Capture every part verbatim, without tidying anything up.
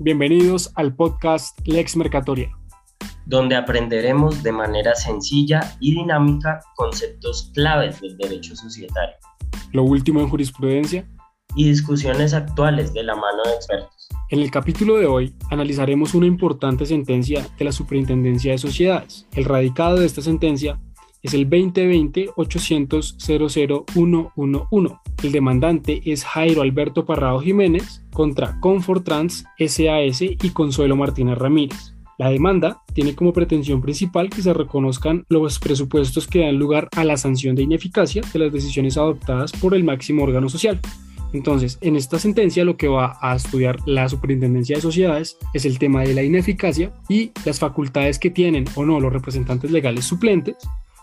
Bienvenidos al podcast Lex Mercatoria, donde aprenderemos de manera sencilla y dinámica conceptos claves del derecho societario, lo último en jurisprudencia y discusiones actuales de la mano de expertos. En el capítulo de hoy analizaremos una importante sentencia de la Superintendencia de Sociedades. El radicado de esta sentencia es el veinte veinte ochocientos cero cero uno uno uno. El demandante es Jairo Alberto Parrado Jiménez contra Confortrans S A S y Consuelo Martínez Ramírez. La demanda tiene como pretensión principal que se reconozcan los presupuestos que dan lugar a la sanción de ineficacia de las decisiones adoptadas por el máximo órgano social. Entonces, en esta sentencia lo que va a estudiar la Superintendencia de Sociedades es el tema de la ineficacia y las facultades que tienen o no los representantes legales suplentes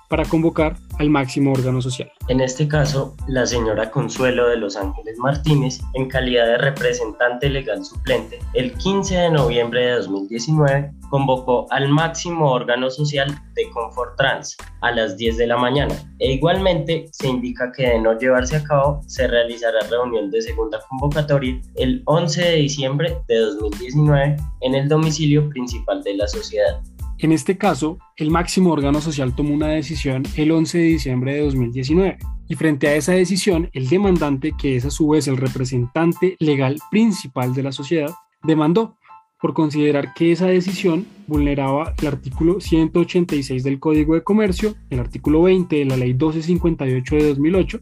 para convocar al máximo órgano social. En este caso, la señora Consuelo de los Ángeles Martínez, en calidad de representante legal suplente, el quince de noviembre de dos mil diecinueve, convocó al máximo órgano social de Confortrans a las diez de la mañana e igualmente se indica que de no llevarse a cabo se realizará reunión de segunda convocatoria el once de diciembre de dos mil diecinueve en el domicilio principal de la sociedad. En este caso, el máximo órgano social tomó una decisión el once de diciembre de dos mil diecinueve y frente a esa decisión, el demandante, que es a su vez el representante legal principal de la sociedad, demandó por considerar que esa decisión vulneraba el artículo ciento ochenta y seis del Código de Comercio, el artículo veinte de la Ley doce cincuenta y ocho de dos mil ocho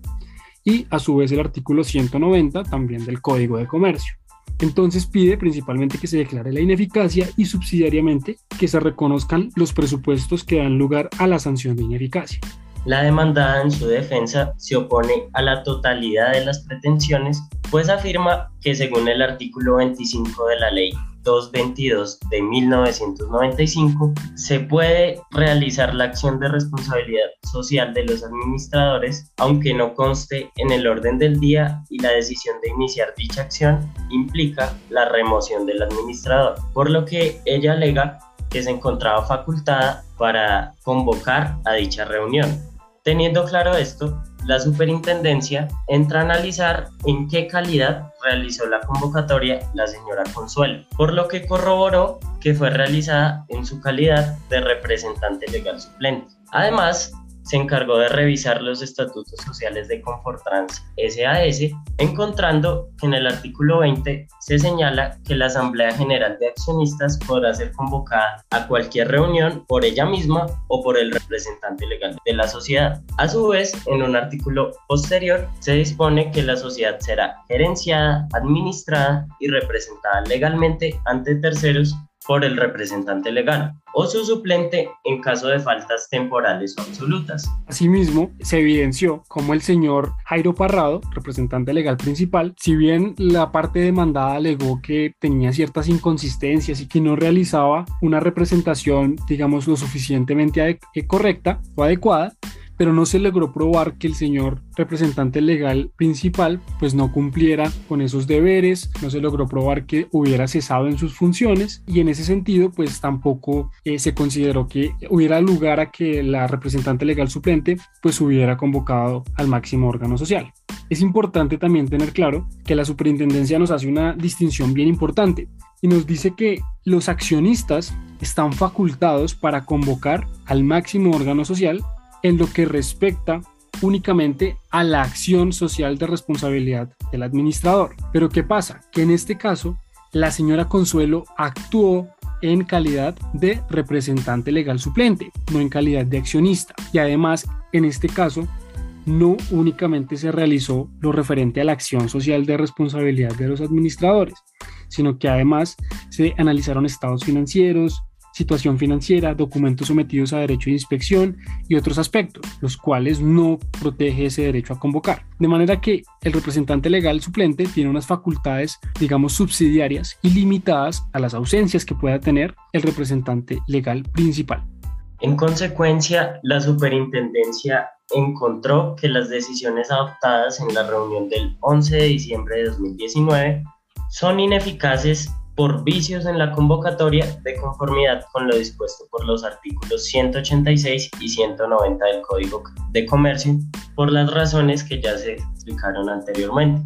y a su vez el artículo ciento noventa también del Código de Comercio. Entonces pide principalmente que se declare la ineficacia y subsidiariamente que se reconozcan los presupuestos que dan lugar a la sanción de ineficacia. La demandada en su defensa se opone a la totalidad de las pretensiones, pues afirma que según el artículo veinticinco de la Ley doscientos veintidós de mil novecientos noventa y cinco se puede realizar la acción de responsabilidad social de los administradores, aunque no conste en el orden del día, y la decisión de iniciar dicha acción implica la remoción del administrador, por lo que ella alega que se encontraba facultada para convocar a dicha reunión. Teniendo claro esto, la superintendencia entra a analizar en qué calidad realizó la convocatoria la señora Consuelo, por lo que corroboró que fue realizada en su calidad de representante legal suplente. Además, se encargó de revisar los estatutos sociales de Confortrans S A S, encontrando que en el artículo veinte se señala que la Asamblea General de Accionistas podrá ser convocada a cualquier reunión por ella misma o por el representante legal de la sociedad. A su vez, en un artículo posterior se dispone que la sociedad será gerenciada, administrada y representada legalmente ante terceros por el representante legal o su suplente en caso de faltas temporales o absolutas. Asimismo, se evidenció cómo el señor Jairo Parrado, representante legal principal, si bien la parte demandada alegó que tenía ciertas inconsistencias y que no realizaba una representación, digamos, lo suficientemente correcta o adecuada, pero no se logró probar que el señor representante legal principal pues no cumpliera con esos deberes, no se logró probar que hubiera cesado en sus funciones y en ese sentido pues tampoco eh, se consideró que hubiera lugar a que la representante legal suplente pues hubiera convocado al máximo órgano social. Es importante también tener claro que la superintendencia nos hace una distinción bien importante y nos dice que los accionistas están facultados para convocar al máximo órgano social en lo que respecta únicamente a la acción social de responsabilidad del administrador. Pero ¿qué pasa? Que en este caso, la señora Consuelo actuó en calidad de representante legal suplente, no en calidad de accionista. Y además, en este caso, no únicamente se realizó lo referente a la acción social de responsabilidad de los administradores, sino que además se analizaron estados financieros, situación financiera, documentos sometidos a derecho de inspección y otros aspectos, los cuales no protege ese derecho a convocar. De manera que el representante legal suplente tiene unas facultades, digamos, subsidiarias y limitadas a las ausencias que pueda tener el representante legal principal. En consecuencia, la superintendencia encontró que las decisiones adoptadas en la reunión del once de diciembre de dos mil diecinueve son ineficaces por vicios en la convocatoria de conformidad con lo dispuesto por los artículos ciento ochenta y seis y ciento noventa del Código de Comercio, por las razones que ya se explicaron anteriormente,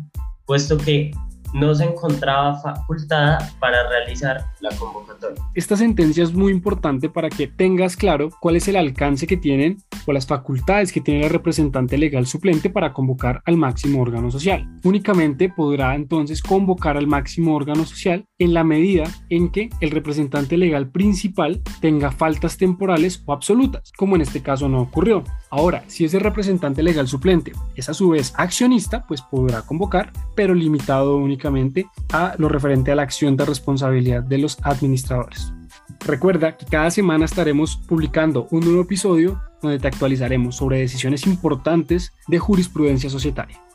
puesto que no se encontraba facultada para realizar la convocatoria. Esta sentencia es muy importante para que tengas claro cuál es el alcance que tienen o las facultades que tiene el representante legal suplente para convocar al máximo órgano social. Únicamente podrá entonces convocar al máximo órgano social en la medida en que el representante legal principal tenga faltas temporales o absolutas, como en este caso no ocurrió. Ahora, si ese representante legal suplente es a su vez accionista, pues podrá convocar, pero limitado únicamente a lo referente a la acción de responsabilidad de los administradores. Recuerda que cada semana estaremos publicando un nuevo episodio donde te actualizaremos sobre decisiones importantes de jurisprudencia societaria.